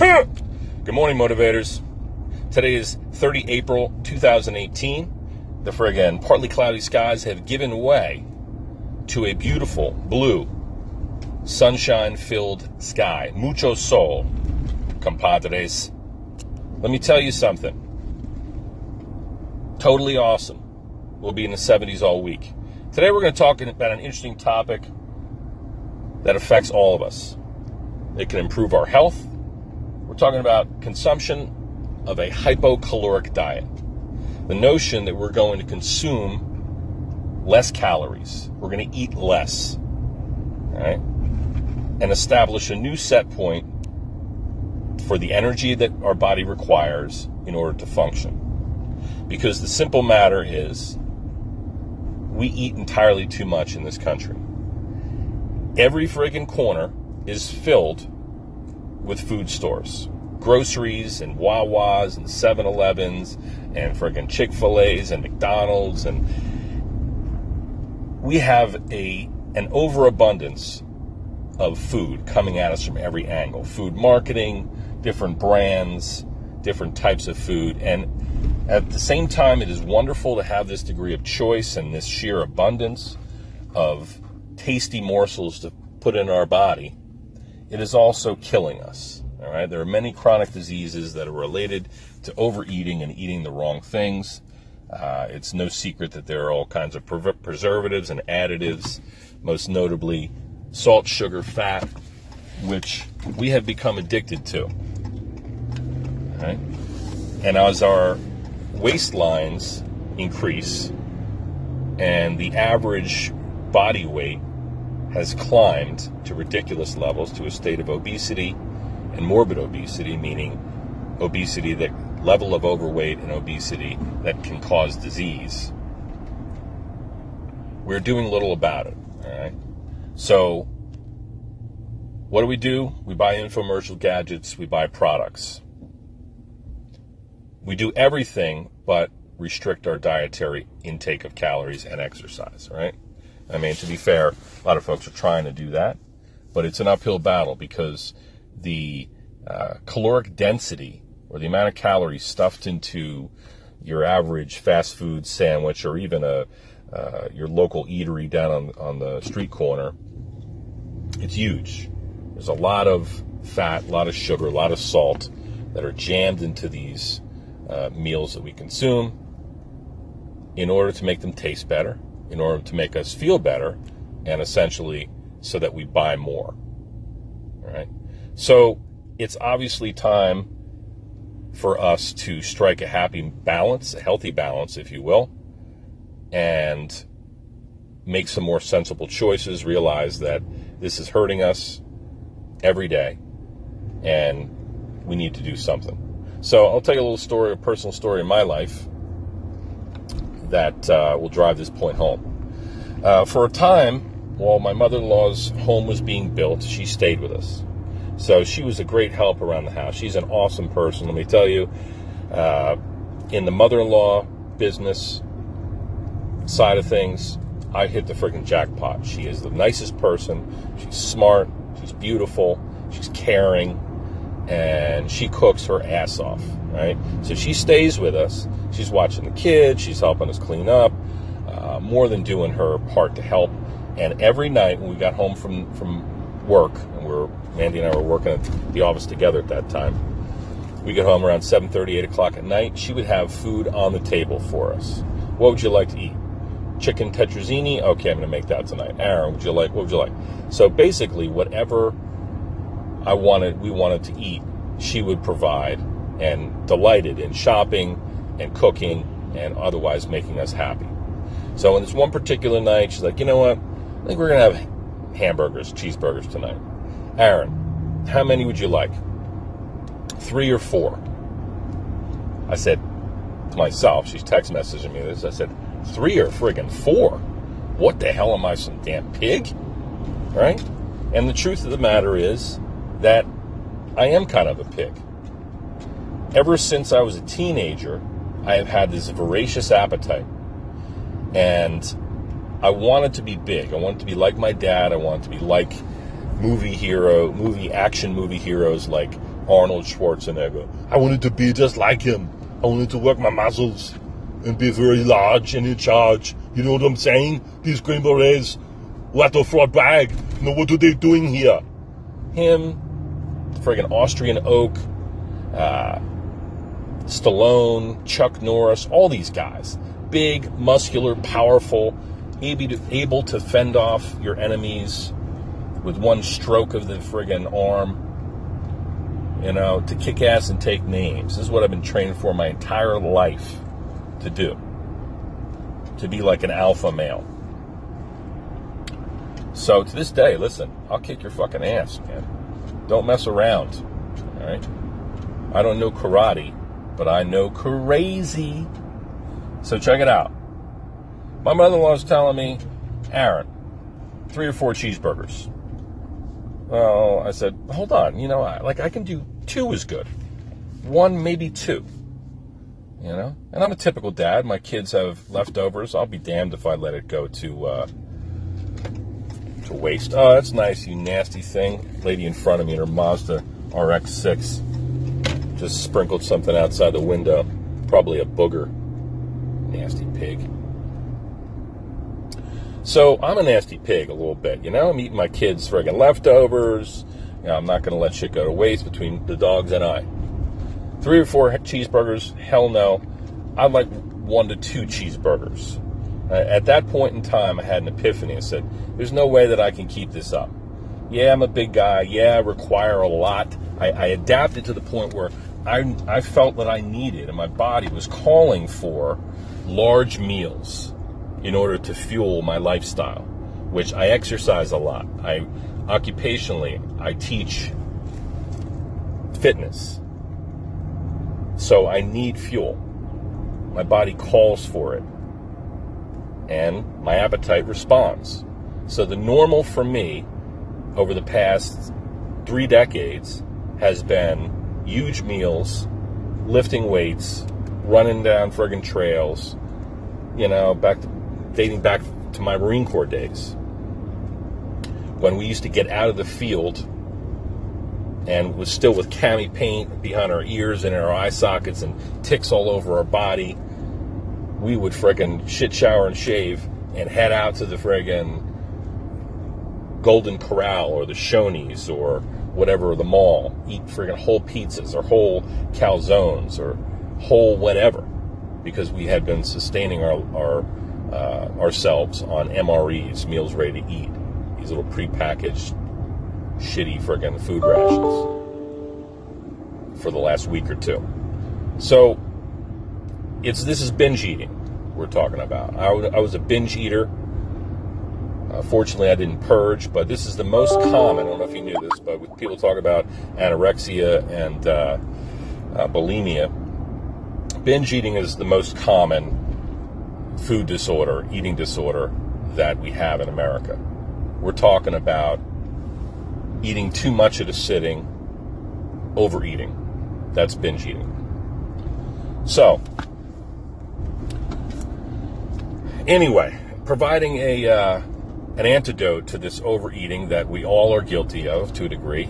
Good morning, motivators. Today is 30 April 2018. The friggin' partly cloudy skies have given way to a beautiful blue, sunshine-filled sky. Mucho sol, compadres. Let me tell you something. Totally awesome. We'll be in the 70s all week. Today we're going to talk about an interesting topic that affects all of us. It can improve our health. We're talking about consumption of a hypocaloric diet. The notion that we're going to consume less calories. We're going to eat less. All right? And establish a new set point for the energy that our body requires in order to function. Because the simple matter is, we eat entirely too much in this country. Every friggin' corner is filled with food stores. Groceries and Wawas and 7-Elevens and friggin' Chick-fil-A's and McDonald's, and we have an overabundance of food coming at us from every angle. Food marketing, different brands, different types of food, and at the same time it is wonderful to have this degree of choice and this sheer abundance of tasty morsels to put in our body. It is also killing us. All right, there are many chronic diseases that are related to overeating and eating the wrong things. It's no secret that there are all kinds of preservatives and additives, most notably salt, sugar, fat, which we have become addicted to. All right? And as our waistlines increase and the average body weight has climbed to ridiculous levels, to a state of obesity and morbid obesity, meaning obesity, that level of overweight and obesity that can cause disease, we're doing little about it. All right? So what do? We buy infomercial gadgets, we buy products. We do everything but restrict our dietary intake of calories and exercise, right? I mean, to be fair, a lot of folks are trying to do that, but it's an uphill battle because the caloric density, or the amount of calories stuffed into your average fast food sandwich, or even your local eatery down on the street corner, it's huge. There's a lot of fat, a lot of sugar, a lot of salt that are jammed into these meals that we consume in order to make them taste better, in order to make us feel better, and essentially so that we buy more. All right? So it's obviously time for us to strike a happy balance, a healthy balance, if you will, and make some more sensible choices, realize that this is hurting us every day, and we need to do something. So I'll tell you a little story, a personal story in my life that will drive this point home. For a time, while my mother-in-law's home was being built, she stayed with us. So she was a great help around the house. She's an awesome person, let me tell you. In the mother-in-law business side of things, I hit the freaking jackpot. She is the nicest person. She's smart. She's beautiful. She's caring. And she cooks her ass off, right? So she stays with us. She's watching the kids. She's helping us clean up, more than doing her part to help. And every night when we got home from work, and Mandy and I were working at the office together at that time, we got home around 7:30, 8 o'clock at night, she would have food on the table for us. What would you like to eat? Chicken tetrazzini? Okay, I'm going to make that tonight. Aaron, what would you like? So basically, whatever we wanted to eat, she would provide, and delighted in shopping and cooking and otherwise making us happy. So on this one particular night, she's like, you know what? I think we're going to have hamburgers, cheeseburgers tonight. Aaron, how many would you like? 3 or 4? I said to myself, she's text messaging me this, I said, 3 or friggin' 4? What the hell, am I some damn pig? Right? And the truth of the matter is that I am kind of a pig. Ever since I was a teenager, I have had this voracious appetite. And I wanted to be big. I wanted to be like my dad. I wanted to be like action movie heroes like Arnold Schwarzenegger. I wanted to be just like him. I wanted to work my muscles and be very large and in charge. You know what I'm saying? These Green Berets, what a fraud bag. Now what are they doing here? Him, the friggin' Austrian Oak, Stallone, Chuck Norris, all these guys. Big, muscular, powerful, able to fend off your enemies with one stroke of the friggin' arm, you know, to kick ass and take names. This is what I've been trained for my entire life to do, to be like an alpha male. So to this day, listen, I'll kick your fucking ass, man. Don't mess around, all right? I don't know karate, but I know crazy. So check it out. My mother-in-law is telling me, Aaron, 3 or 4 cheeseburgers. Well, I said, hold on, you know, I can do 2 is good. 1, maybe 2, you know? And I'm a typical dad. My kids have leftovers. I'll be damned if I let it go to waste. Oh, that's nice, you nasty thing. Lady in front of me in her Mazda RX-6 just sprinkled something outside the window. Probably a booger. Nasty pig. So I'm a nasty pig a little bit, you know? I'm eating my kids' friggin' leftovers. You know, I'm not going to let shit go to waste between the dogs and I. 3 or 4 cheeseburgers, hell no. I'd like 1 to 2 cheeseburgers. At that point in time, I had an epiphany. I said, there's no way that I can keep this up. Yeah, I'm a big guy. Yeah, I require a lot. I adapted to the point where I felt that I needed, and my body was calling for large meals in order to fuel my lifestyle, which I exercise a lot. I teach fitness. So I need fuel. My body calls for it. And my appetite responds. So the normal for me over the past 3 decades has been huge meals, lifting weights, running down friggin' trails, you know, dating back to my Marine Corps days, when we used to get out of the field and was still with cami paint behind our ears and in our eye sockets and ticks all over our body. We would friggin' shit, shower, and shave and head out to the friggin' Golden Corral or the Shoney's or whatever, the mall, eat friggin' whole pizzas or whole calzones or whole whatever, because we had been sustaining ourselves on MREs, meals ready to eat, these little prepackaged shitty friggin' food rations for the last week or 2. So this is binge eating we're talking about. I was a binge eater. Fortunately, I didn't purge, but this is the most common. I don't know if you knew this, but when people talk about anorexia and bulimia, binge eating is the most common food disorder, eating disorder that we have in America. We're talking about eating too much at a sitting, overeating. That's binge eating. So, anyway, providing an antidote to this overeating that we all are guilty of to a degree.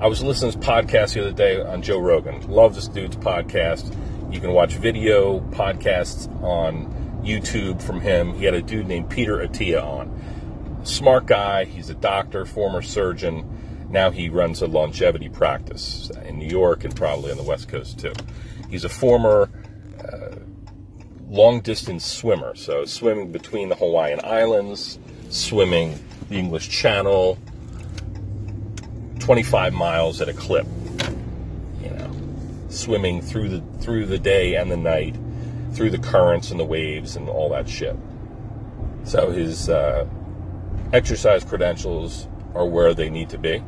I was listening to this podcast the other day on Joe Rogan. Love this dude's podcast. You can watch video podcasts on YouTube from him. He had a dude named Peter Attia on. Smart guy. He's a doctor, former surgeon. Now he runs a longevity practice in New York and probably on the West Coast too. He's a former long-distance swimmer, so swimming between the Hawaiian Islands, swimming the English Channel, 25 miles at a clip, you know, swimming through the day and the night, through the currents and the waves and all that shit. So his exercise credentials are where they need to be,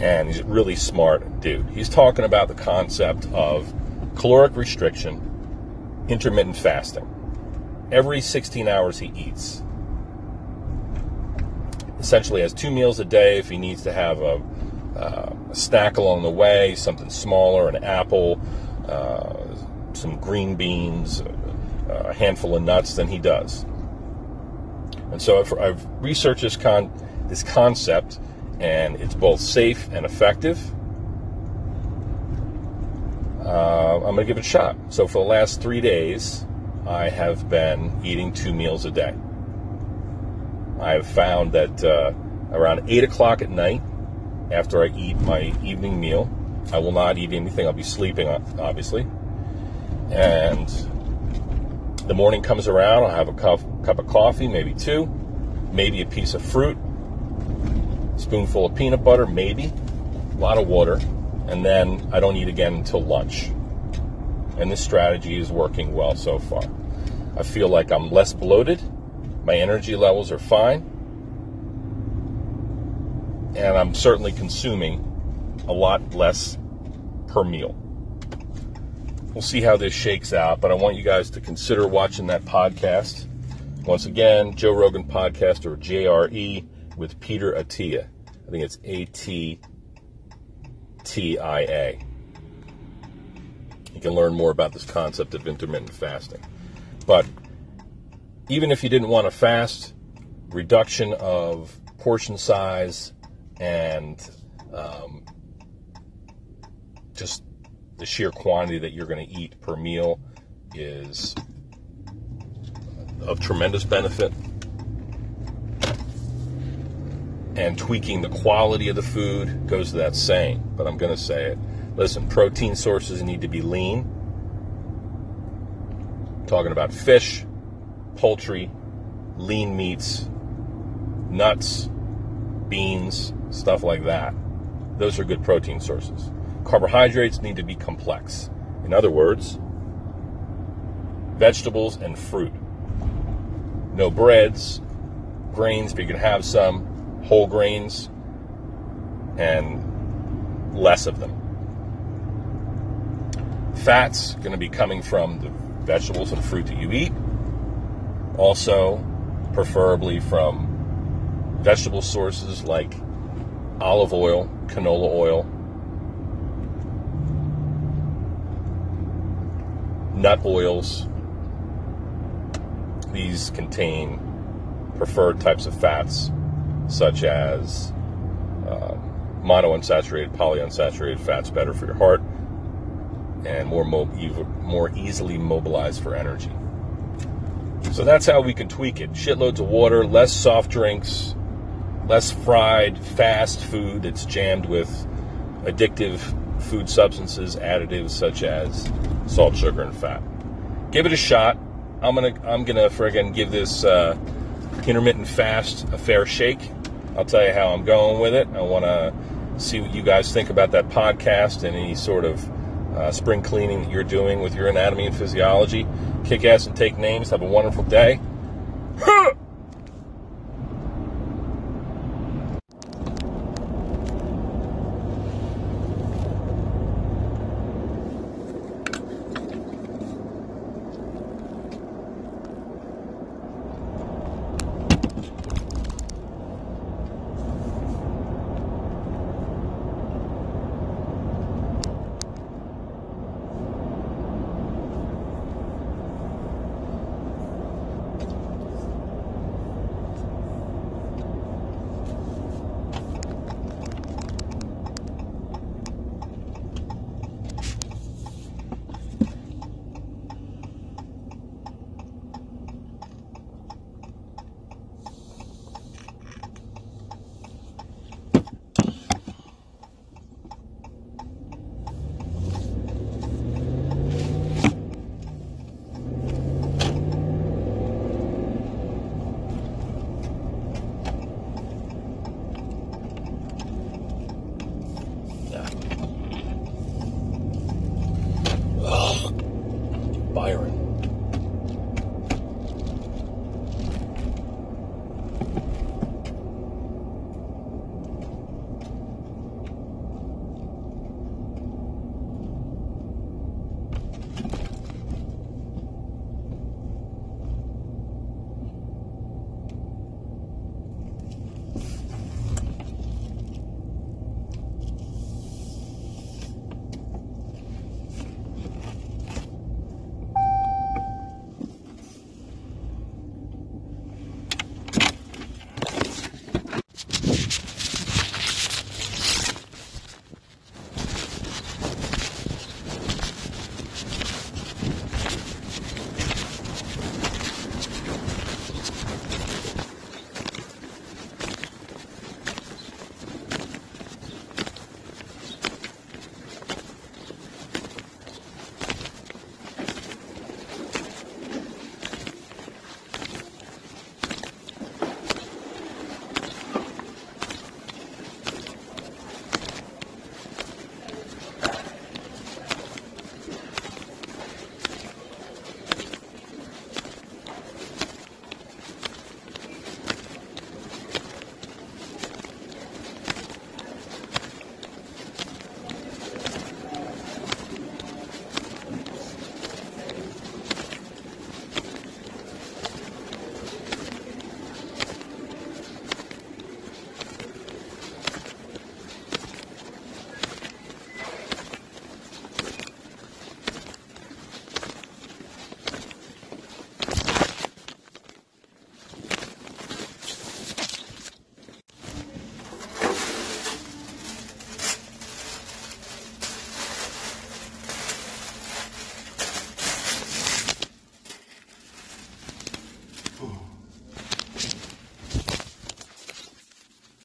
and he's a really smart dude. He's talking about the concept of caloric restriction, intermittent fasting. Every 16 hours he eats. Essentially has 2 meals a day. If he needs to have a snack along the way, something smaller, an apple, some green beans, a handful of nuts, then he does. And so I've researched this concept, and it's both safe and effective. I'm going to give it a shot. So for the last 3 days, I have been eating 2 meals a day. I've found that around 8 o'clock at night, after I eat my evening meal, I will not eat anything. I'll be sleeping, obviously. And the morning comes around, I'll have a cup of coffee, maybe 2, maybe a piece of fruit, spoonful of peanut butter, maybe, a lot of water, and then I don't eat again until lunch. And this strategy is working well so far. I feel like I'm less bloated, my energy levels are fine, and I'm certainly consuming a lot less per meal. We'll see how this shakes out, but I want you guys to consider watching that podcast. Once again, Joe Rogan Podcast, or JRE, with Peter Attia. I think it's A-T-T-I-A. You can learn more about this concept of intermittent fasting. But even if you didn't want to fast, reduction of portion size and just the sheer quantity that you're going to eat per meal is of tremendous benefit. And tweaking the quality of the food goes to that saying, but I'm going to say it. Listen, protein sources need to be lean. I'm talking about fish, poultry, lean meats, nuts, beans, stuff like that. Those are good protein sources. Carbohydrates need to be complex. In other words, vegetables and fruit. No breads, grains, but you can have some whole grains and less of them. Fats going to be coming from the vegetables and fruit that you eat. Also, preferably from vegetable sources like olive oil, canola oil, nut oils. These contain preferred types of fats, such as monounsaturated, polyunsaturated fats, better for your heart, and more easily mobilized for energy. So that's how we can tweak it. Shitloads of water, less soft drinks, less fried fast food that's jammed with addictive food substances, additives such as salt, sugar, and fat. Give it a shot. I'm gonna friggin' give this intermittent fast a fair shake. I'll tell you how I'm going with it. I want to see what you guys think about that podcast and any sort of spring cleaning that you're doing with your anatomy and physiology. Kick ass and take names. Have a wonderful day.